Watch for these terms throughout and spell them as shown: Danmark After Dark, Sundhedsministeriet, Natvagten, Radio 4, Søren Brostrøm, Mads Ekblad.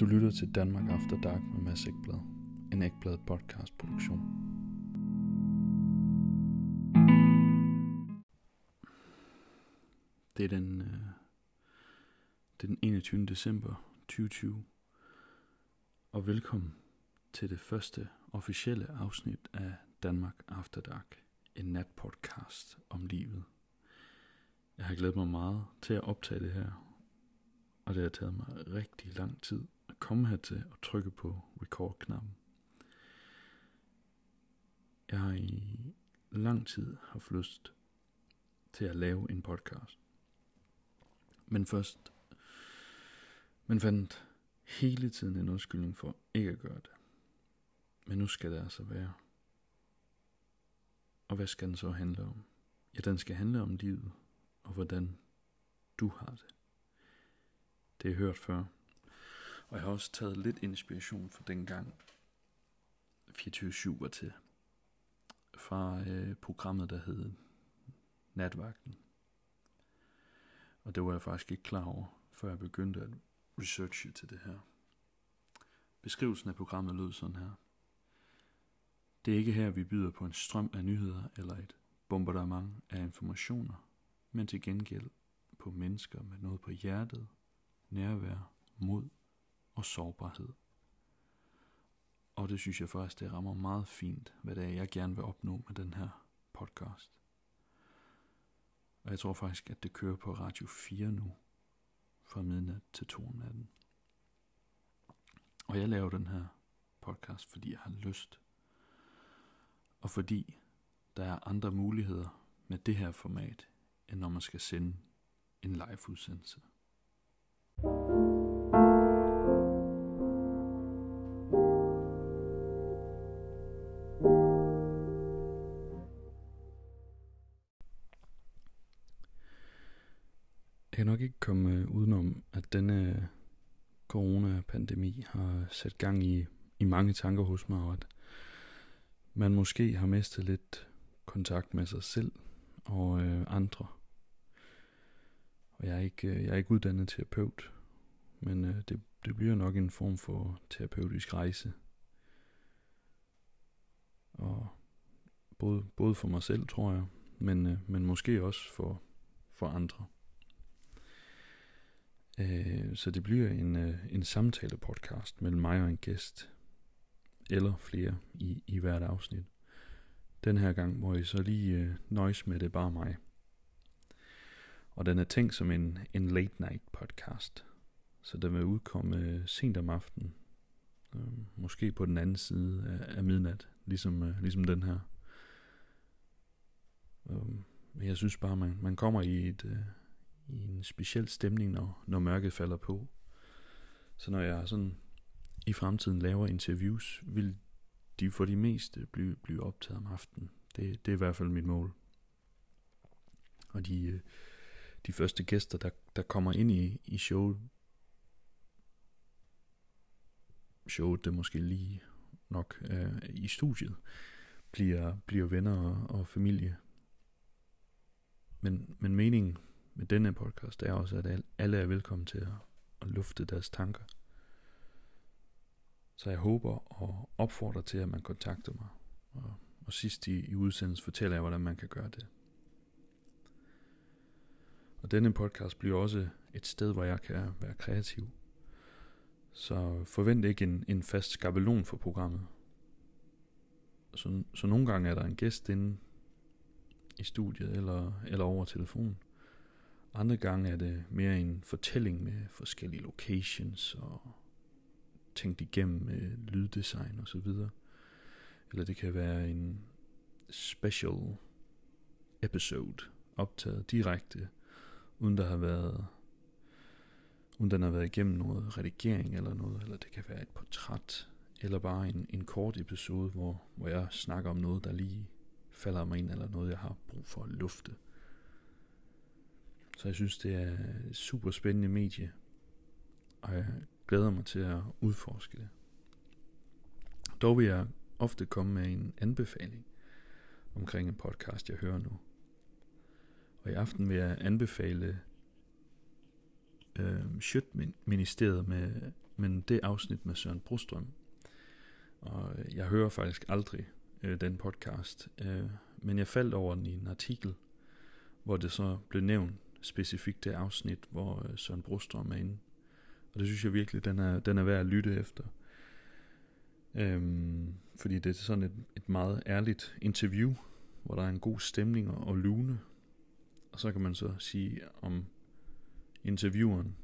Du lytter til Danmark After Dark med Mads Ekblad, en Ekblad podcast produktion. Det er den 21. december 2020, og velkommen til det første officielle afsnit af Danmark After Dark, en natpodcast om livet. Jeg har glædet mig meget til at optage det her, og det har taget mig rigtig lang tid at komme hertil og trykke på record-knappen. Jeg har i lang tid haft lyst til at lave en podcast, men fandt hele tiden en undskyldning for ikke at gøre det. Men nu skal det altså være. Og hvad skal den så handle om? Ja, den skal handle om livet, og hvordan du har det. Det er hørt før. Og jeg har også taget lidt inspiration fra dengang 24/7 var til. Fra programmet, der hed Natvagten. Og det var jeg faktisk ikke klar over, før jeg begyndte at researche til det her. Beskrivelsen af programmet lød sådan her. Det er ikke her, vi byder på en strøm af nyheder eller et bombardement af informationer, men til gengæld på mennesker med noget på hjertet, nærvær, mod og sårbarhed. Og det synes jeg faktisk, det rammer meget fint, hvad det er, jeg gerne vil opnå med den her podcast. Og jeg tror faktisk, at det kører på Radio 4 nu, fra midnat til 2 om natten. Og jeg laver den her podcast, fordi jeg har lyst. Og fordi der er andre muligheder med det her format, end når man skal sende en live-udsendelse. Jeg kan nok ikke komme udenom, at denne coronapandemi har sat gang i mange tanker hos mig, og at man måske har mistet lidt kontakt med sig selv og andre. Og jeg er ikke uddannet terapeut, men det bliver nok en form for terapeutisk rejse. Og både for mig selv, tror jeg, men måske også for andre. Så det bliver en samtale-podcast mellem mig og en gæst. Eller flere i hvert afsnit. Den her gang må jeg så lige nøjes med det bare mig. Og den er tænkt som en late night podcast. Så den vil udkomme sent om aftenen. Måske på den anden side af midnat. Ligesom den her. Jeg synes bare man kommer i en speciel stemning når mørket falder på. Så når jeg sådan i fremtiden laver interviews, vil de for de meste blive optaget om aftenen. Det er i hvert fald mit mål. Og de første gæster, der kommer ind i showet, det måske lige nok i studiet, bliver venner og familie. Men meningen med denne podcast er også, at alle er velkommen til at lufte deres tanker. Så jeg håber og opfordrer til, at man kontakter mig. Og sidst i udsendelsen fortæller jeg, hvordan man kan gøre det. Og denne podcast bliver også et sted, hvor jeg kan være kreativ. Så forvent ikke en fast skabelon for programmet. Så nogle gange er der en gæst inde i studiet eller over telefonen. Andre gange er det mere en fortælling med forskellige locations og tænkt igennem med lyddesign og så videre. Eller det kan være en special episode optaget direkte, uden den har været igennem noget redigering eller noget, eller det kan være et portræt, eller bare en kort episode, hvor jeg snakker om noget, der lige falder mig ind, eller noget, jeg har brug for at lufte. Så jeg synes, det er et super spændende medie, og jeg glæder mig til at udforske det. Dog vil jeg ofte komme med en anbefaling omkring en podcast, jeg hører nu. Og i aften vil jeg anbefale Sundhedsministeriet med men det afsnit med Søren Brostrøm. Og jeg hører faktisk aldrig den podcast, men jeg faldt over den i en artikel, hvor det så blev nævnt specifikt det afsnit, hvor Søren Brostrøm er inde. Og det synes jeg virkelig, den er værd at lytte efter. Fordi det er sådan et meget ærligt interview, hvor der er en god stemning og lune. Og så kan man så sige om intervieweren,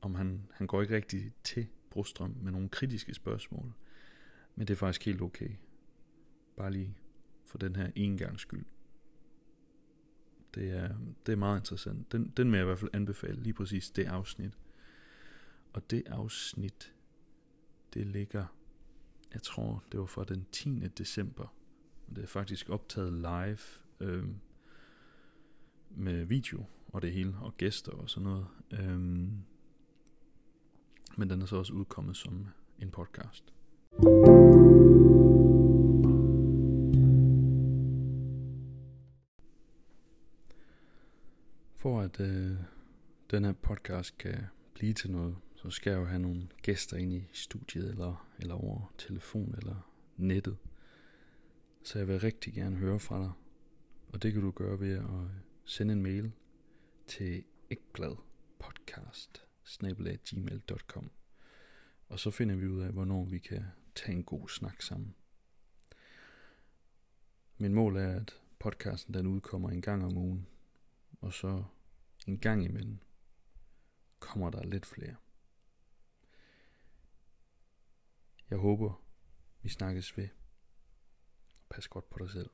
om han går ikke rigtig til Brostrøm med nogle kritiske spørgsmål. Men det er faktisk helt okay. Bare lige for den her en gang skyld. Det er meget interessant. Den vil jeg i hvert fald anbefale, lige præcis det afsnit. Og det afsnit, det ligger, jeg tror det var fra den 10. december. Og det er faktisk optaget live med video og det hele, og gæster og sådan noget. Men den er så også udkommet som en podcast. For at den her podcast kan blive til noget, så skal jeg jo have nogle gæster ind i studiet eller over telefon eller nettet. Så jeg vil rigtig gerne høre fra dig. Og det kan du gøre ved at sende en mail til ekbladpodcast@gmail.com. Og så finder vi ud af, hvornår vi kan tage en god snak sammen. Min mål er, at podcasten den udkommer en gang om ugen. Og så en gang imellem kommer der lidt flere. Jeg håber, vi snakkes ved. Pas godt på dig selv.